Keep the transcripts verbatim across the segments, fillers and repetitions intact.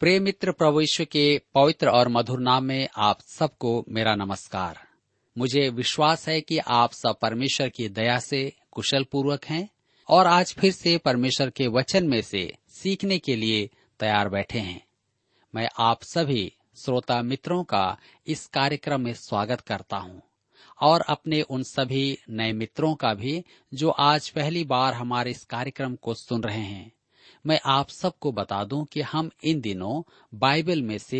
प्रिय मित्र, प्रभु यीशु के पवित्र और मधुर नाम में आप सबको मेरा नमस्कार। मुझे विश्वास है कि आप सब परमेश्वर की दया से कुशल पूर्वक हैं और आज फिर से परमेश्वर के वचन में से सीखने के लिए तैयार बैठे हैं। मैं आप सभी श्रोता मित्रों का इस कार्यक्रम में स्वागत करता हूं और अपने उन सभी नए मित्रों का भी जो आज पहली बार हमारे इस कार्यक्रम को सुन रहे हैं। मैं आप सबको बता दूं कि हम इन दिनों बाइबल में से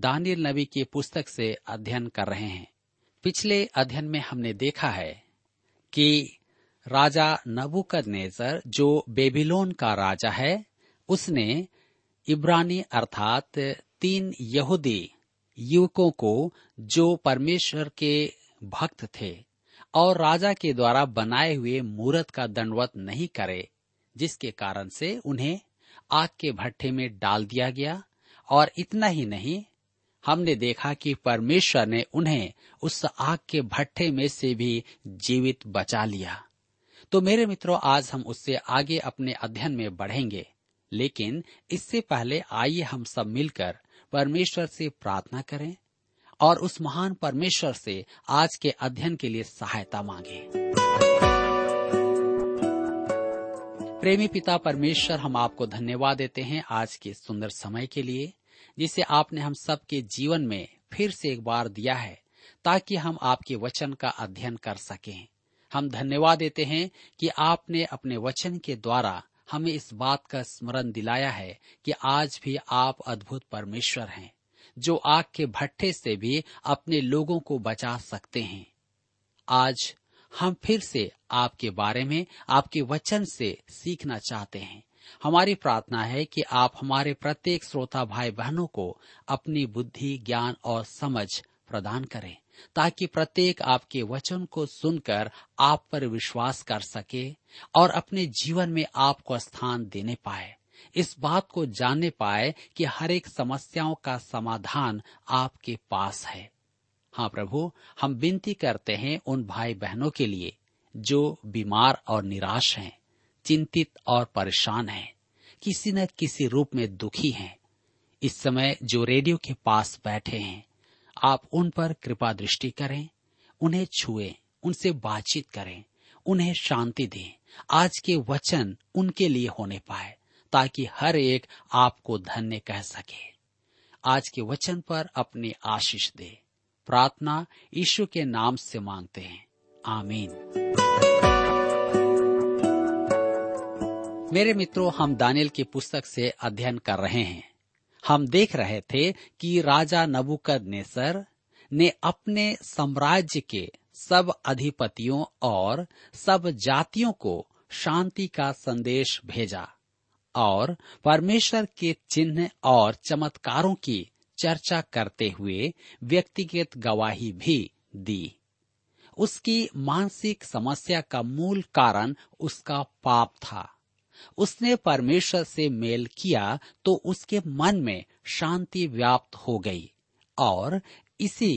दानिएल नबी की पुस्तक से अध्ययन कर रहे हैं। पिछले अध्ययन में हमने देखा है कि राजा नबूकदनेस्सर, जो बेबीलोन का राजा है, उसने इब्रानी अर्थात तीन यहूदी युवकों को जो परमेश्वर के भक्त थे और राजा के द्वारा बनाए हुए मूरत का दंडवत नहीं करे, जिसके कारण से उन्हें आग के भट्ठे में डाल दिया गया। और इतना ही नहीं, हमने देखा कि परमेश्वर ने उन्हें उस आग के भट्ठे में से भी जीवित बचा लिया। तो मेरे मित्रों, आज हम उससे आगे अपने अध्ययन में बढ़ेंगे, लेकिन इससे पहले आइए हम सब मिलकर परमेश्वर से प्रार्थना करें और उस महान परमेश्वर से आज के अध्ययन के लिए सहायता मांगे। प्रेमी पिता परमेश्वर, हम आपको धन्यवाद देते हैं आज के सुंदर समय के लिए, जिसे आपने हम सबके जीवन में फिर से एक बार दिया है ताकि हम आपके वचन का अध्ययन कर सकें। हम धन्यवाद देते हैं कि आपने अपने वचन के द्वारा हमें इस बात का स्मरण दिलाया है कि आज भी आप अद्भुत परमेश्वर हैं, जो आग के भट्ठे से भी अपने लोगों को बचा सकते हैं। आज हम फिर से आपके बारे में, आपके वचन से सीखना चाहते हैं। हमारी प्रार्थना है कि आप हमारे प्रत्येक श्रोता भाई बहनों को अपनी बुद्धि, ज्ञान और समझ प्रदान करें, ताकि प्रत्येक आपके वचन को सुनकर आप पर विश्वास कर सके और अपने जीवन में आपको स्थान देने पाए, इस बात को जानने पाए कि हर एक समस्याओं का समाधान आपके पास है। हाँ प्रभु, हम विनती करते हैं उन भाई बहनों के लिए जो बीमार और निराश हैं, चिंतित और परेशान हैं, किसी न किसी रूप में दुखी हैं। इस समय जो रेडियो के पास बैठे हैं, आप उन पर कृपा दृष्टि करें, उन्हें छुएं, उनसे बातचीत करें, उन्हें शांति दें। आज के वचन उनके लिए होने पाए, ताकि हर एक आपको धन्य कह सके। आज के वचन पर अपनी आशीष दे। प्रार्थना यीशु के नाम से मांगते हैं, आमीन। मेरे मित्रों, हम दानिएल की पुस्तक से अध्ययन कर रहे हैं। हम देख रहे थे कि राजा नबूकदनेस्सर ने अपने साम्राज्य के सब अधिपतियों और सब जातियों को शांति का संदेश भेजा और परमेश्वर के चिन्ह और चमत्कारों की चर्चा करते हुए व्यक्तिगत गवाही भी दी। उसकी मानसिक समस्या का मूल कारण उसका पाप था। उसने परमेश्वर से मेल किया तो उसके मन में शांति व्याप्त हो गई और इसी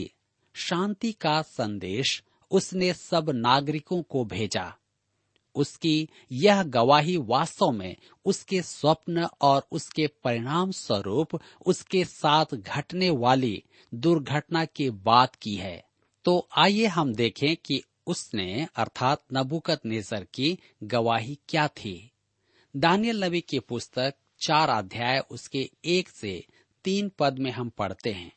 शांति का संदेश उसने सब नागरिकों को भेजा। उसकी यह गवाही वास्तव में उसके स्वप्न और उसके परिणाम स्वरूप उसके साथ घटने वाली दुर्घटना की बात की है। तो आइए हम देखें कि उसने अर्थात नबूकदनेस्सर की गवाही क्या थी। दानिएल नबी की पुस्तक चार अध्याय उसके एक से तीन पद में हम पढ़ते हैं।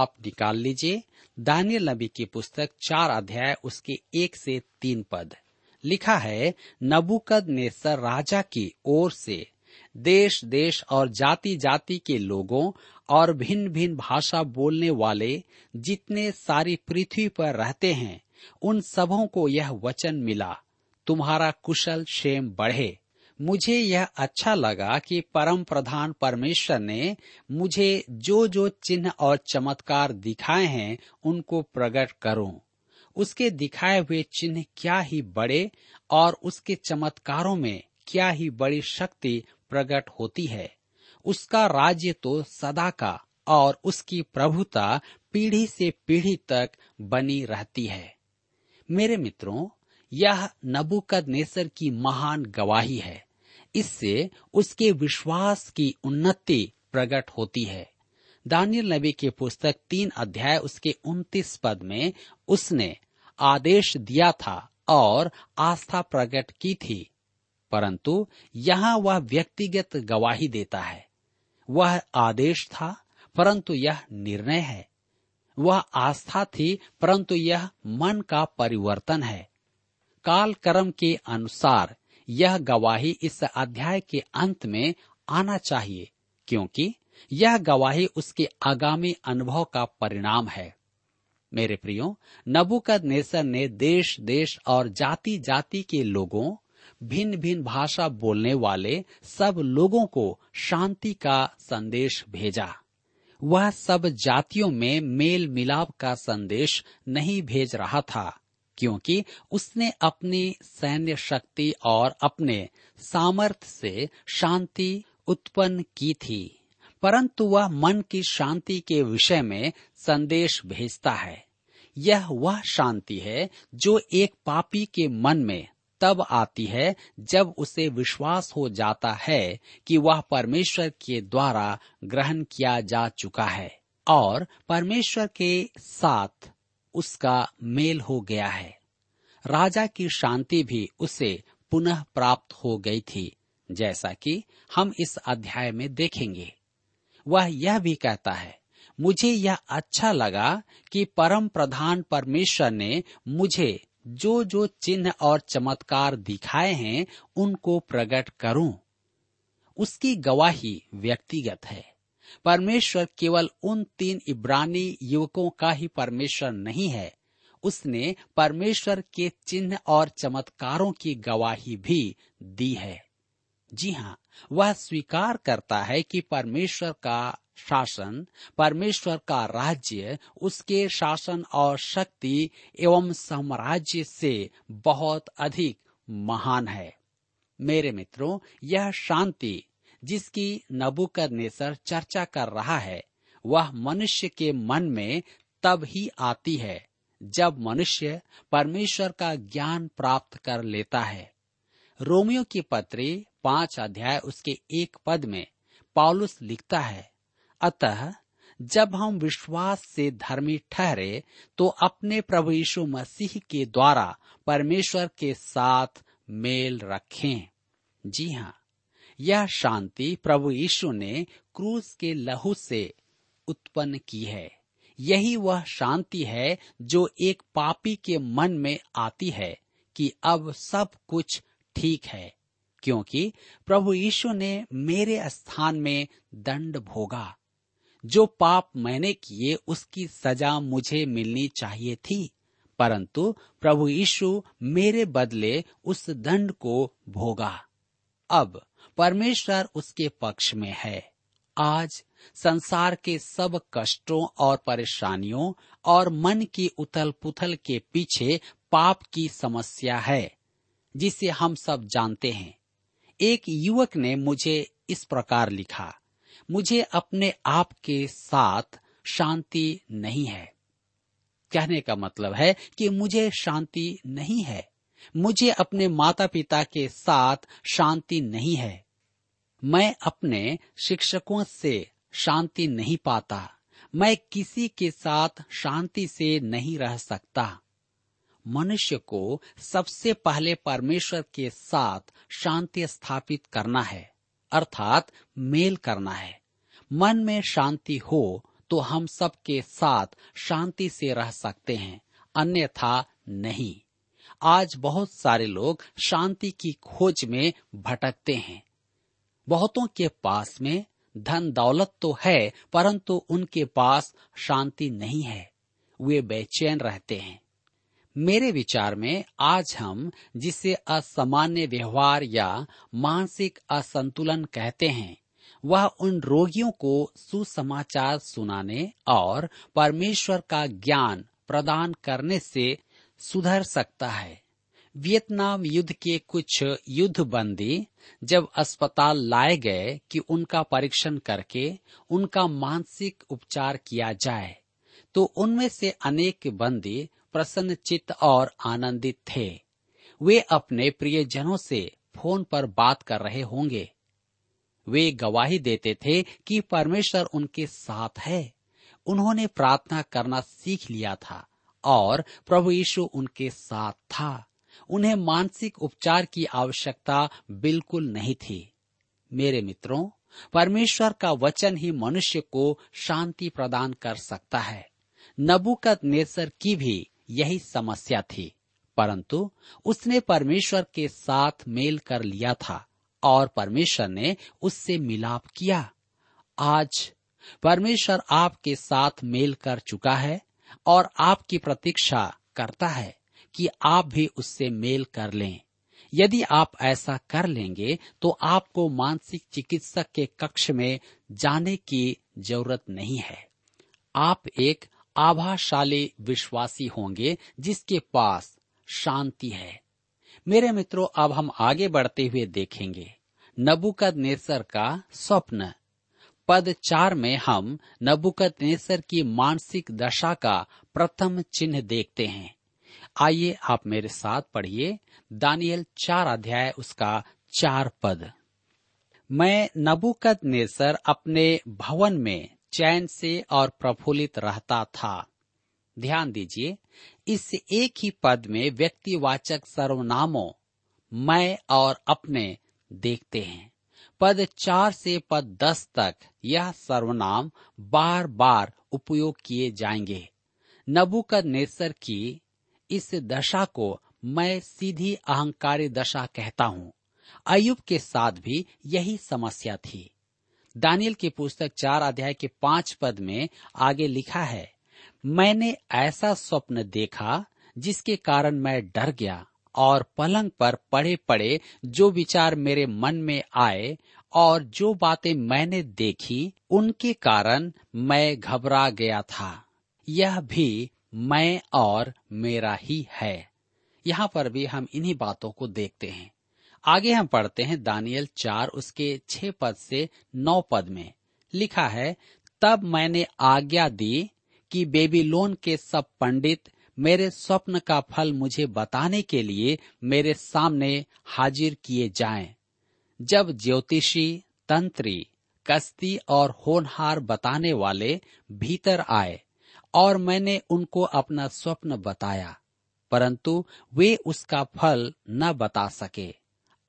आप निकाल लीजिए दानिएल नबी की पुस्तक चार अध्याय उसके एक से तीन पद। लिखा है, नबूकदनेस्सर राजा की ओर से देश देश और जाति जाति के लोगों और भिन्न भिन्न भाषा बोलने वाले जितने सारी पृथ्वी पर रहते हैं उन सबों को यह वचन मिला, तुम्हारा कुशल क्षेम बढ़े। मुझे यह अच्छा लगा कि परम प्रधान परमेश्वर ने मुझे जो जो चिन्ह और चमत्कार दिखाए हैं उनको प्रकट करूं। उसके दिखाए हुए चिन्ह क्या ही बड़े और उसके चमत्कारों में क्या ही बड़ी शक्ति प्रकट होती है। उसका राज्य तो सदा का और उसकी प्रभुता पीढ़ी से पीढ़ी तक बनी रहती है। मेरे मित्रों, यह नबूकदनेस्सर की महान गवाही है। इससे उसके विश्वास की उन्नति प्रकट होती है। दानिएल नबी की पुस्तक तीन अध्याय उसके उनतीस पद में उसने आदेश दिया था और आस्था प्रकट की थी, परंतु यहाँ वह व्यक्तिगत गवाही देता है। वह आदेश था परंतु यह निर्णय है, वह आस्था थी परंतु यह मन का परिवर्तन है। काल कर्म के अनुसार यह गवाही इस अध्याय के अंत में आना चाहिए, क्योंकि यह गवाही उसके आगामी अनुभव का परिणाम है। मेरे प्रियो, नबूकदनेस्सर ने देश देश और जाति जाति के लोगों, भिन्न भिन्न भाषा बोलने वाले सब लोगों को शांति का संदेश भेजा। वह सब जातियों में मेल मिलाप का संदेश नहीं भेज रहा था, क्योंकि उसने अपनी सैन्य शक्ति और अपने सामर्थ्य से शांति उत्पन्न की थी, परंतु वह मन की शांति के विषय में संदेश भेजता है। यह वह शांति है जो एक पापी के मन में तब आती है जब उसे विश्वास हो जाता है कि वह परमेश्वर के द्वारा ग्रहण किया जा चुका है और परमेश्वर के साथ उसका मेल हो गया है। राजा की शांति भी उसे पुनः प्राप्त हो गई थी, जैसा कि हम इस अध्याय में देखेंगे। वह यह भी कहता है, मुझे यह अच्छा लगा कि परम प्रधान परमेश्वर ने मुझे जो जो चिन्ह और चमत्कार दिखाए हैं उनको प्रकट करूं। उसकी गवाही व्यक्तिगत है। परमेश्वर केवल उन तीन इब्रानी युवकों का ही परमेश्वर नहीं है, उसने परमेश्वर के चिन्ह और चमत्कारों की गवाही भी दी है। जी हाँ, वह स्वीकार करता है कि परमेश्वर का शासन, परमेश्वर का राज्य उसके शासन और शक्ति एवं साम्राज्य से बहुत अधिक महान है। मेरे मित्रों, यह शांति जिसकी नबूकदनेस्सर चर्चा कर रहा है वह मनुष्य के मन में तब ही आती है जब मनुष्य परमेश्वर का ज्ञान प्राप्त कर लेता है। रोमियो की पत्री पांच अध्याय उसके एक पद में पौलुस लिखता है, अतः जब हम विश्वास से धर्मी ठहरे तो अपने प्रभु यीशु मसीह के द्वारा परमेश्वर के साथ मेल रखें। जी हाँ, यह शांति प्रभु यीशु ने क्रूस के लहू से उत्पन्न की है। यही वह शांति है जो एक पापी के मन में आती है कि अब सब कुछ ठीक है, क्योंकि प्रभु यीशु ने मेरे स्थान में दंड भोगा। जो पाप मैंने किए उसकी सजा मुझे मिलनी चाहिए थी, परंतु प्रभु यीशु मेरे बदले उस दंड को भोगा। अब परमेश्वर उसके पक्ष में है। आज संसार के सब कष्टों और परेशानियों और मन की उथल-पुथल के पीछे पाप की समस्या है, जिसे हम सब जानते हैं। एक युवक ने मुझे इस प्रकार लिखा, मुझे अपने आप के साथ शांति नहीं है। कहने का मतलब है कि मुझे शांति नहीं है, मुझे अपने माता पिता के साथ शांति नहीं है, मैं अपने शिक्षकों से शांति नहीं पाता, मैं किसी के साथ शांति से नहीं रह सकता। मनुष्य को सबसे पहले परमेश्वर के साथ शांति स्थापित करना है, अर्थात मेल करना है। मन में शांति हो तो हम सबके साथ शांति से रह सकते हैं, अन्यथा नहीं। आज बहुत सारे लोग शांति की खोज में भटकते हैं। बहुतों के पास में धन दौलत तो है, परंतु उनके पास शांति नहीं है, वे बेचैन रहते हैं। मेरे विचार में आज हम जिसे असामान्य व्यवहार या मानसिक असंतुलन कहते हैं, वह उन रोगियों को सुसमाचार सुनाने और परमेश्वर का ज्ञान प्रदान करने से सुधर सकता है। वियतनाम युद्ध के कुछ युद्धबंदी जब अस्पताल लाए गए कि उनका परीक्षण करके उनका मानसिक उपचार किया जाए, तो उनमें से अनेक बंदी प्रसन्न चित्त और आनंदित थे। वे अपने प्रियजनों से फोन पर बात कर रहे होंगे। वे गवाही देते थे कि परमेश्वर उनके साथ है। उन्होंने प्रार्थना करना सीख लिया था और प्रभु यीशु उनके साथ था। उन्हें मानसिक उपचार की आवश्यकता बिल्कुल नहीं थी। मेरे मित्रों, परमेश्वर का वचन ही मनुष्य को शांति प्रदान कर सकता है। नबूकदनेस्सर की भी यही समस्या थी, परंतु उसने परमेश्वर के साथ मेल कर लिया था और परमेश्वर ने उससे मिलाप किया। आज परमेश्वर आपके साथ मेल कर चुका है और आपकी प्रतीक्षा करता है कि आप भी उससे मेल कर लें। यदि आप ऐसा कर लेंगे तो आपको मानसिक चिकित्सक के कक्ष में जाने की जरूरत नहीं है। आप एक आभाशाली विश्वासी होंगे जिसके पास शांति है। मेरे मित्रों, अब हम आगे बढ़ते हुए देखेंगे नबूकदनेस्सर का स्वप्न। पद चार में हम नबूकदनेस्सर की मानसिक दशा का प्रथम चिन्ह देखते हैं। आइए आप मेरे साथ पढ़िए दानिएल चार अध्याय उसका चार पद। मैं नबूकदनेस्सर अपने भवन में चैन से और प्रफुल्लित रहता था। ध्यान दीजिए, इस एक ही पद में व्यक्तिवाचक सर्वनामों मैं और अपने देखते हैं। पद चार से पद दस तक यह सर्वनाम बार बार उपयोग किए जाएंगे। नबूकदनेस्सर की इस दशा को मैं सीधी अहंकारी दशा कहता हूँ। अय्यूब के साथ भी यही समस्या थी। दानिएल की पुस्तक चार अध्याय के पांच पद में आगे लिखा है, मैंने ऐसा स्वप्न देखा जिसके कारण मैं डर गया और पलंग पर पड़े पड़े जो विचार मेरे मन में आए और जो बातें मैंने देखी उनके कारण मैं घबरा गया था। यह भी मैं और मेरा ही है। यहाँ पर भी हम इन्हीं बातों को देखते हैं। आगे हम पढ़ते हैं दानिएल चार उसके छह पद से नौ पद में लिखा है, तब मैंने आज्ञा दी कि बेबीलोन के सब पंडित मेरे स्वप्न का फल मुझे बताने के लिए मेरे सामने हाजिर किए जाएं। जब ज्योतिषी, तंत्री, कसदी और होनहार बताने वाले भीतर आए और मैंने उनको अपना स्वप्न बताया, परंतु वे उसका फल न बता सके।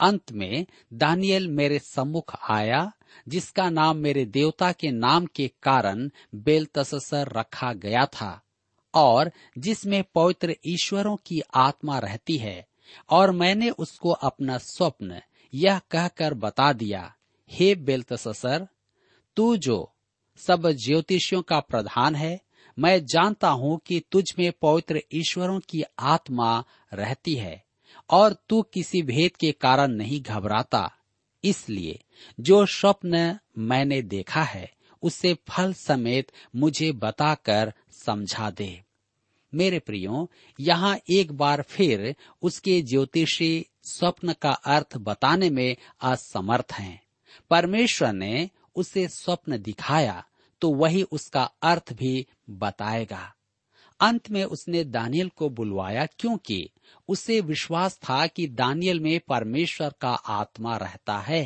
अंत में दानिएल मेरे सम्मुख आया, जिसका नाम मेरे देवता के नाम के कारण बेलतशस्सर रखा गया था और जिसमें पवित्र ईश्वरों की आत्मा रहती है, और मैंने उसको अपना स्वप्न यह कहकर बता दिया, हे बेलतशस्सर, तू जो सब ज्योतिषियों का प्रधान है, मैं जानता हूँ कि तुझ में पवित्र ईश्वरों की आत्मा रहती है और तू किसी भेद के कारण नहीं घबराता। इसलिए जो स्वप्न मैंने देखा है उसे फल समेत मुझे बताकर समझा दे। मेरे प्रियो, यहाँ एक बार फिर उसके ज्योतिषी स्वप्न का अर्थ बताने में असमर्थ हैं। परमेश्वर ने उसे स्वप्न दिखाया तो वही उसका अर्थ भी बताएगा। अंत में उसने दानिएल को बुलवाया, क्योंकि उसे विश्वास था कि दानिएल में परमेश्वर का आत्मा रहता है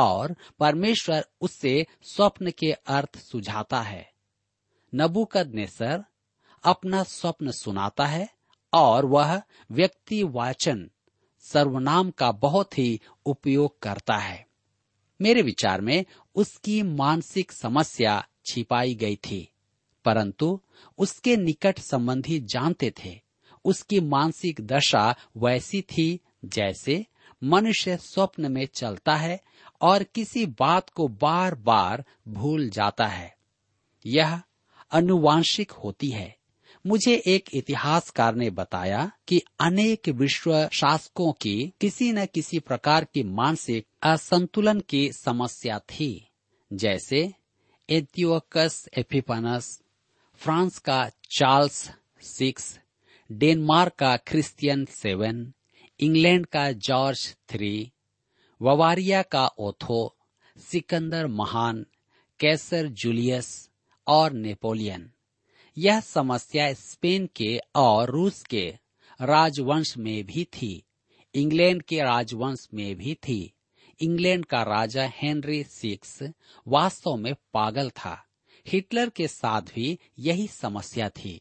और परमेश्वर उससे स्वप्न के अर्थ सुझाता है। नबूकदनेस्सर अपना स्वप्न सुनाता है और वह व्यक्तिवाचन सर्वनाम का बहुत ही उपयोग करता है। मेरे विचार में उसकी मानसिक समस्या छिपाई गई थी। परंतु उसके निकट संबंधी जानते थे उसकी मानसिक दशा वैसी थी जैसे मनुष्य स्वप्न में चलता है और किसी बात को बार बार भूल जाता है। यह अनुवांशिक होती है। मुझे एक इतिहासकार ने बताया कि अनेक विश्व शासकों की किसी न किसी प्रकार की मानसिक असंतुलन की समस्या थी, जैसे एंटियोकस एपिफानस, फ्रांस का चार्ल्स सिक्स, डेनमार्क का क्रिश्चियन सेवन, इंग्लैंड का जॉर्ज थ्री, बवारिया का ओथो, सिकंदर महान, कैसर जूलियस और नेपोलियन। यह समस्या स्पेन के और रूस के राजवंश में भी थी, इंग्लैंड के राजवंश में भी थी। इंग्लैंड का राजा हेनरी सिक्स वास्तव में पागल था। हिटलर के साथ भी यही समस्या थी।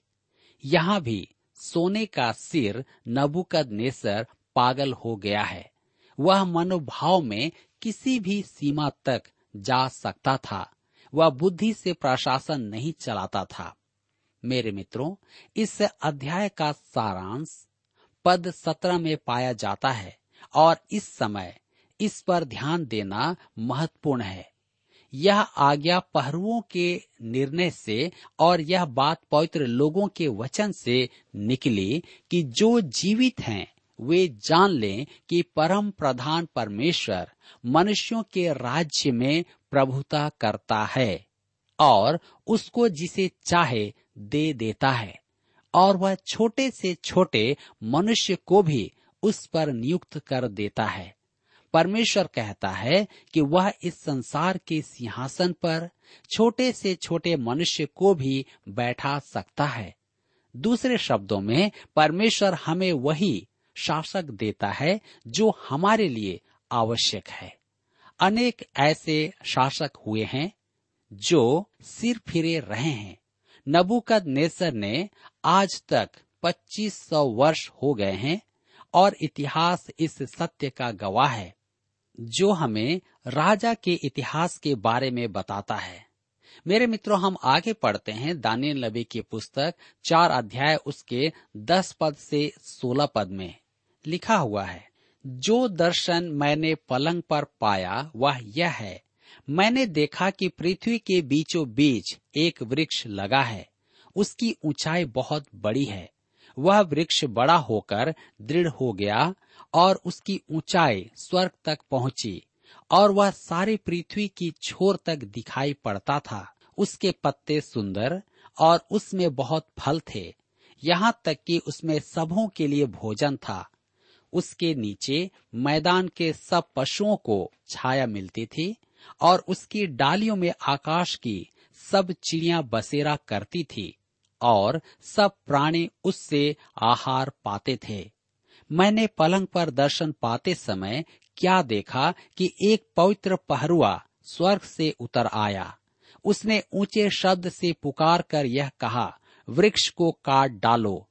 यहाँ भी सोने का सिर नबूकदनेस्सर पागल हो गया है। वह मनोभाव में किसी भी सीमा तक जा सकता था। वह बुद्धि से प्रशासन नहीं चलाता था। मेरे मित्रों, इस अध्याय का सारांश पद सत्रह में पाया जाता है और इस समय इस पर ध्यान देना महत्वपूर्ण है। यह आज्ञा पहरुओं के निर्णय से और यह बात पवित्र लोगों के वचन से निकली कि जो जीवित हैं वे जान लें कि परम प्रधान परमेश्वर मनुष्यों के राज्य में प्रभुता करता है और उसको जिसे चाहे दे देता है, और वह छोटे से छोटे मनुष्य को भी उस पर नियुक्त कर देता है। परमेश्वर कहता है कि वह इस संसार के सिंहासन पर छोटे से छोटे मनुष्य को भी बैठा सकता है। दूसरे शब्दों में, परमेश्वर हमें वही शासक देता है जो हमारे लिए आवश्यक है। अनेक ऐसे शासक हुए हैं जो सिर फिरे रहे हैं। नबूकदनेस्सर ने आज तक पच्चीस सौ वर्ष हो गए हैं और इतिहास इस सत्य का गवाह है जो हमें राजा के इतिहास के बारे में बताता है। मेरे मित्रों, हम आगे पढ़ते हैं दानिएल नबी की पुस्तक चार अध्याय उसके दस पद से सोलह पद में लिखा हुआ है, जो दर्शन मैंने पलंग पर पाया वह यह है, मैंने देखा कि पृथ्वी के बीचों बीच एक वृक्ष लगा है, उसकी ऊंचाई बहुत बड़ी है। वह वृक्ष बड़ा होकर दृढ़ हो गया और उसकी ऊंचाई स्वर्ग तक पहुंची और वह सारी पृथ्वी की छोर तक दिखाई पड़ता था। उसके पत्ते सुंदर और उसमें बहुत फल थे, यहाँ तक कि उसमें सबों के लिए भोजन था। उसके नीचे मैदान के सब पशुओं को छाया मिलती थी और उसकी डालियों में आकाश की सब चिड़ियां बसेरा करती थी और सब प्राणी उससे आहार पाते थे। मैंने पलंग पर दर्शन पाते समय क्या देखा कि एक पवित्र पहरुआ स्वर्ग से उतर आया। उसने ऊंचे शब्द से पुकार कर यह कहा, वृक्ष को काट डालो,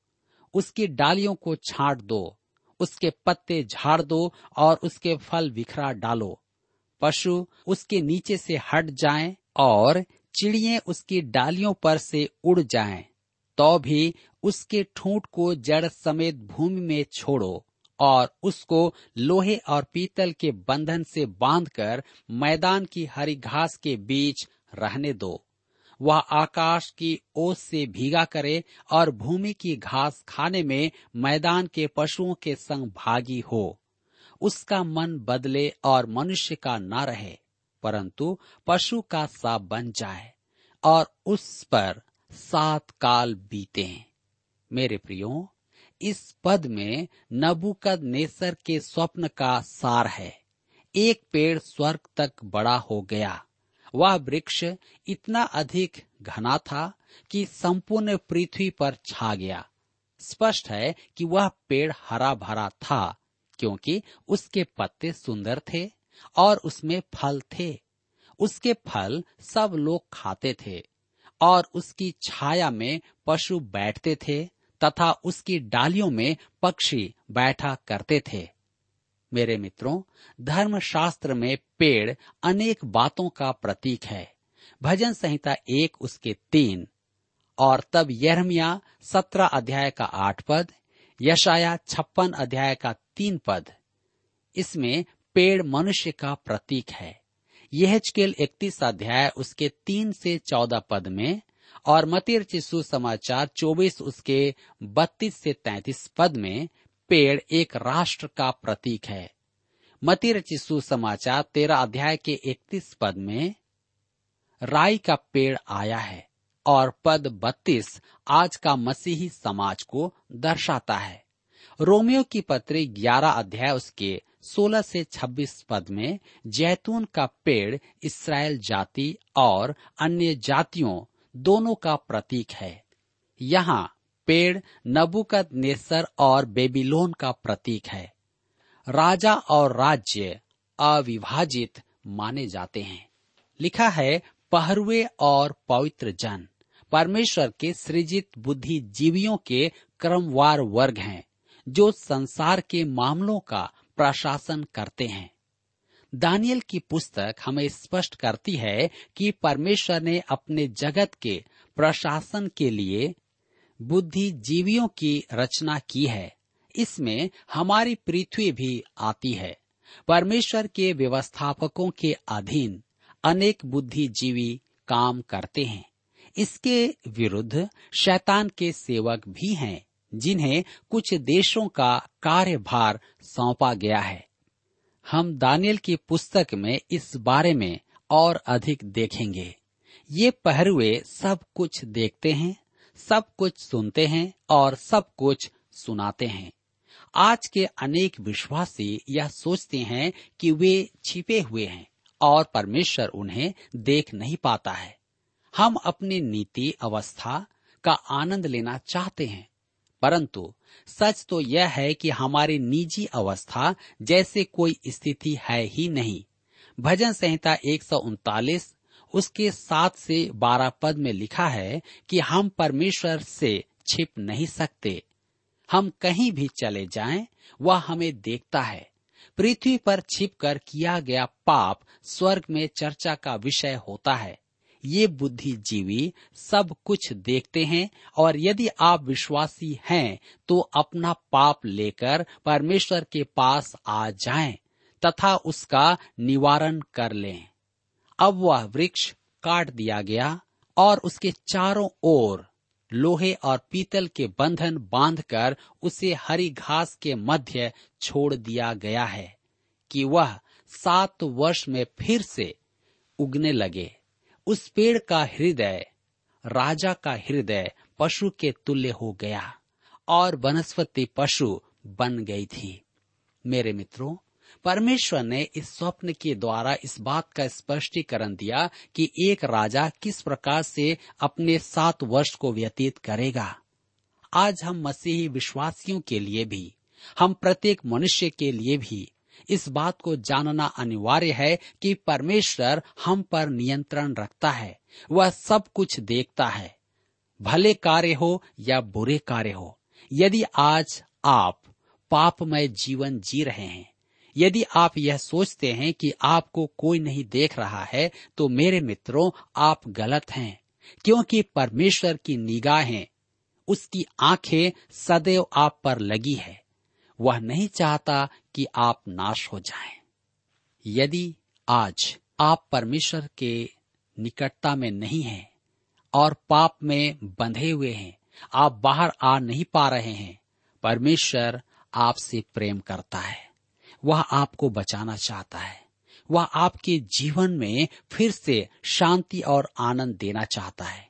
उसकी डालियों को छांट दो, उसके पत्ते झाड़ दो और उसके फल बिखरा डालो। पशु उसके नीचे से हट जाएं और चिड़िये उसकी डालियों पर से उड़ जाएं, तो भी उसके ठूंठ को जड़ समेत भूमि में छोड़ो और उसको लोहे और पीतल के बंधन से बांधकर मैदान की हरी घास के बीच रहने दो। वह आकाश की ओस से भीगा करे और भूमि की घास खाने में मैदान के पशुओं के संग भागी हो। उसका मन बदले और मनुष्य का ना रहे, परंतु पशु का सा बन जाए और उस पर सात काल बीते। मेरे प्रियो, इस पद में नबूकदनेस्सर के स्वप्न का सार है। एक पेड़ स्वर्ग तक बड़ा हो गया। वह वृक्ष इतना अधिक घना था कि संपूर्ण पृथ्वी पर छा गया। स्पष्ट है कि वह पेड़ हरा भरा था क्योंकि उसके पत्ते सुंदर थे और उसमें फल थे। उसके फल सब लोग खाते थे और उसकी छाया में पशु बैठते थे तथा उसकी डालियों में पक्षी बैठा करते थे। मेरे मित्रों, धर्मशास्त्र में पेड़ अनेक बातों का प्रतीक है। भजन संहिता एक उसके तीन और तब यिर्मयाह सत्रह अध्याय का आठ पद, यशाया छप्पन अध्याय का तीन पद, इसमें पेड़ मनुष्य का प्रतीक है। यहेजकेल इकतीस अध्याय उसके तीन से चौदह पद में और मत्ती सुसमाचार चौबीस उसके बत्तीस से तैंतीस पद में पेड़ एक राष्ट्र का प्रतीक है। मत्ती सुसमाचार तेरह अध्याय के इकतीस पद में राई का पेड़ आया है और पद बत्तीस आज का मसीही समाज को दर्शाता है। रोमियो की पत्री ग्यारह अध्याय उसके सोलह से छब्बीस पद में जैतून का पेड़ इस्राएल जाति और अन्य जातियों दोनों का प्रतीक है। यहाँ पेड़ नबूकदनेस्सर और बेबीलोन का प्रतीक है। राजा और राज्य अविभाजित माने जाते हैं। लिखा है, पहरुए और पवित्र जन परमेश्वर के सृजित बुद्धिजीवियों के क्रमवार वर्ग हैं, जो संसार के मामलों का प्रशासन करते हैं। दानिएल की पुस्तक हमें स्पष्ट करती है कि परमेश्वर ने अपने जगत के प्रशासन के लिए बुद्धिजीवियों की रचना की है। इसमें हमारी पृथ्वी भी आती है। परमेश्वर के व्यवस्थापकों के अधीन अनेक बुद्धिजीवी काम करते हैं। इसके विरुद्ध शैतान के सेवक भी हैं, जिन्हें कुछ देशों का कार्यभार सौंपा गया है। हम दानिएल की पुस्तक में इस बारे में और अधिक देखेंगे। ये पहरुए सब कुछ देखते हैं, सब कुछ सुनते हैं और सब कुछ सुनाते हैं। आज के अनेक विश्वासी यह सोचते हैं कि वे छिपे हुए हैं और परमेश्वर उन्हें देख नहीं पाता है। हम अपनी नीति अवस्था का आनंद लेना चाहते हैं, परंतु सच तो यह है कि हमारी निजी अवस्था जैसे कोई स्थिति है ही नहीं। भजन संहिता एक सौ उनतालीस उसके सात से बारह पद में लिखा है कि हम परमेश्वर से छिप नहीं सकते। हम कहीं भी चले जाएं, वह हमें देखता है। पृथ्वी पर छिपकर किया गया पाप स्वर्ग में चर्चा का विषय होता है। ये बुद्धिजीवी सब कुछ देखते हैं और यदि आप विश्वासी हैं तो अपना पाप लेकर परमेश्वर के पास आ जाएं तथा उसका निवारण कर लें। अब वह वृक्ष काट दिया गया और उसके चारों ओर लोहे और पीतल के बंधन बांधकर उसे हरी घास के मध्य छोड़ दिया गया है कि वह सात वर्ष में फिर से उगने लगे। उस पेड़ का हृदय, राजा का हृदय पशु के तुल्य हो गया और वनस्पति पशु बन गई थी। मेरे मित्रों, परमेश्वर ने इस स्वप्न के द्वारा इस बात का स्पष्टीकरण दिया कि एक राजा किस प्रकार से अपने सात वर्ष को व्यतीत करेगा। आज हम मसीही विश्वासियों के लिए भी, हम प्रत्येक मनुष्य के लिए भी इस बात को जानना अनिवार्य है कि परमेश्वर हम पर नियंत्रण रखता है। वह सब कुछ देखता है, भले कार्य हो या बुरे कार्य हो। यदि आज आप पापमय जीवन जी रहे हैं, यदि आप यह सोचते हैं कि आपको कोई नहीं देख रहा है, तो मेरे मित्रों आप गलत हैं, क्योंकि परमेश्वर की निगाहें, उसकी आंखें सदैव आप पर लगी है। वह नहीं चाहता कि आप नाश हो जाएं। यदि आज आप परमेश्वर के निकटता में नहीं हैं और पाप में बंधे हुए हैं, आप बाहर आ नहीं पा रहे हैं, परमेश्वर आपसे प्रेम करता है। वह आपको बचाना चाहता है। वह आपके जीवन में फिर से शांति और आनंद देना चाहता है।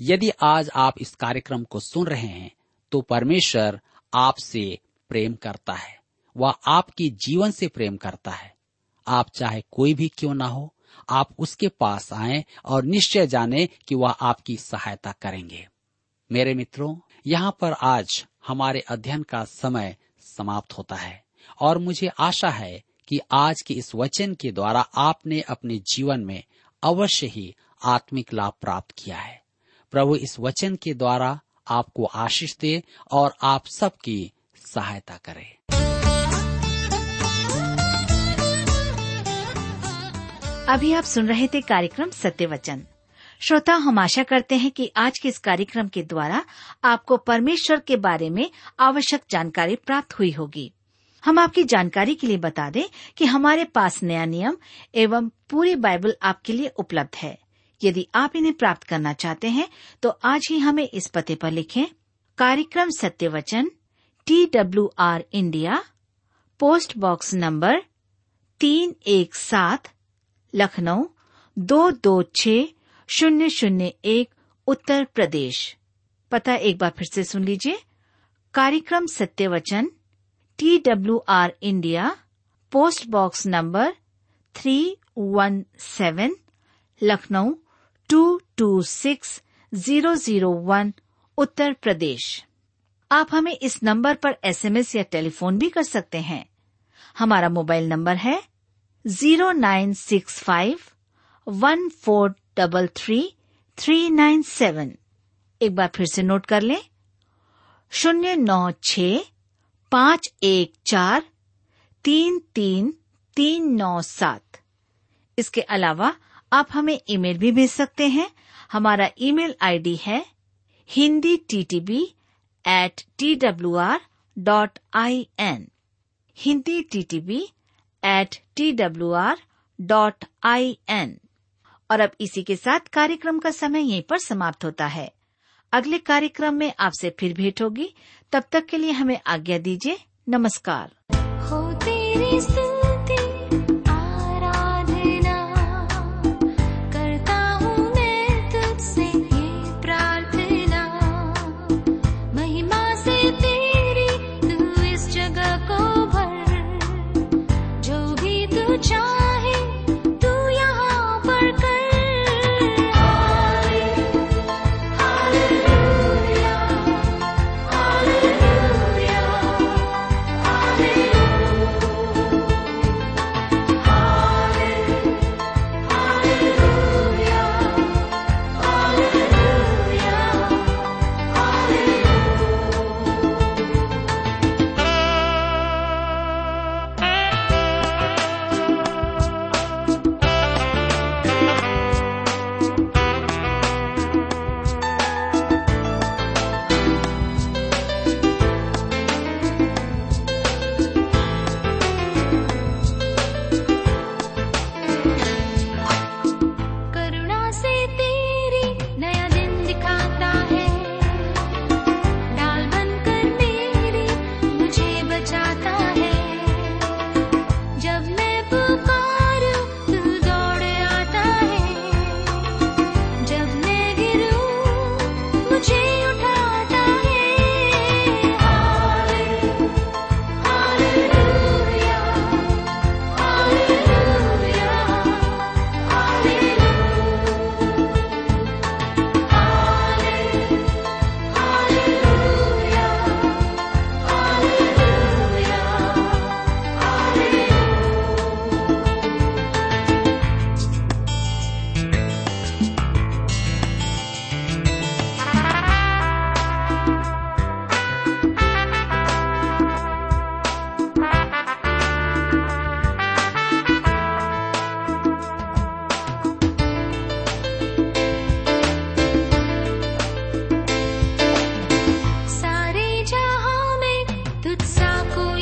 यदि आज आप इस कार्यक्रम को सुन रहे हैं तो परमेश्वर आपसे प्रेम करता है। वह आपके जीवन से प्रेम करता है। आप चाहे कोई भी क्यों ना हो, आप उसके पास आएं और निश्चय जानें कि वह आपकी सहायता करेंगे। मेरे मित्रों, यहाँ पर आज हमारे अध्ययन का समय समाप्त होता है और मुझे आशा है कि आज के इस वचन के द्वारा आपने अपने जीवन में अवश्य ही आत्मिक लाभ प्राप्त किया है। प्रभु इस वचन के द्वारा आपको आशीष दे और आप सबकी सहायता करे। अभी आप सुन रहे थे कार्यक्रम सत्य वचन। श्रोता, हम आशा करते हैं कि आज के इस कार्यक्रम के द्वारा आपको परमेश्वर के बारे में आवश्यक जानकारी प्राप्त हुई होगी। हम आपकी जानकारी के लिए बता दें कि हमारे पास नया नियम एवं पूरी बाइबल आपके लिए उपलब्ध है। यदि आप इन्हें प्राप्त करना चाहते हैं तो आज ही हमें इस पते पर लिखें। कार्यक्रम Satyavachan, T W R India, post box number तीन एक सात, लखनऊ दो दो छह शून्य शून्य एक, उत्तर प्रदेश। पता एक बार फिर से सुन लीजिए। कार्यक्रम Satyavachan, T W R India, post box number three one seven, Lucknow two two six zero zero one, Uttar Pradesh. आप हमें इस नंबर पर एसएमएस या टेलीफोन भी कर सकते हैं। हमारा मोबाइल नंबर है zero nine six five one four double three three nine seven. एक बार फिर से नोट कर लें, शून्य नौ छह पाँच एक चार तीन तीन तीन नौ सात। इसके अलावा आप हमें ईमेल भी भेज सकते हैं। हमारा ईमेल आईडी है Hindi T T B at T W R dot I N, Hindi T T B at T W R dot I N. और अब इसी के साथ कार्यक्रम का समय यहीं पर समाप्त होता है। अगले कार्यक्रम में आपसे फिर भेंट होगी। तब तक के लिए हमें आज्ञा दीजिए। नमस्कार। हो तेरी स्तुति आराधना करता हूँ मैं, तुझसे ये प्रार्थना, महिमा से तेरी तू इस जगह को भर, जो भी तू चाहे। सारे जहां में तुझसा कोई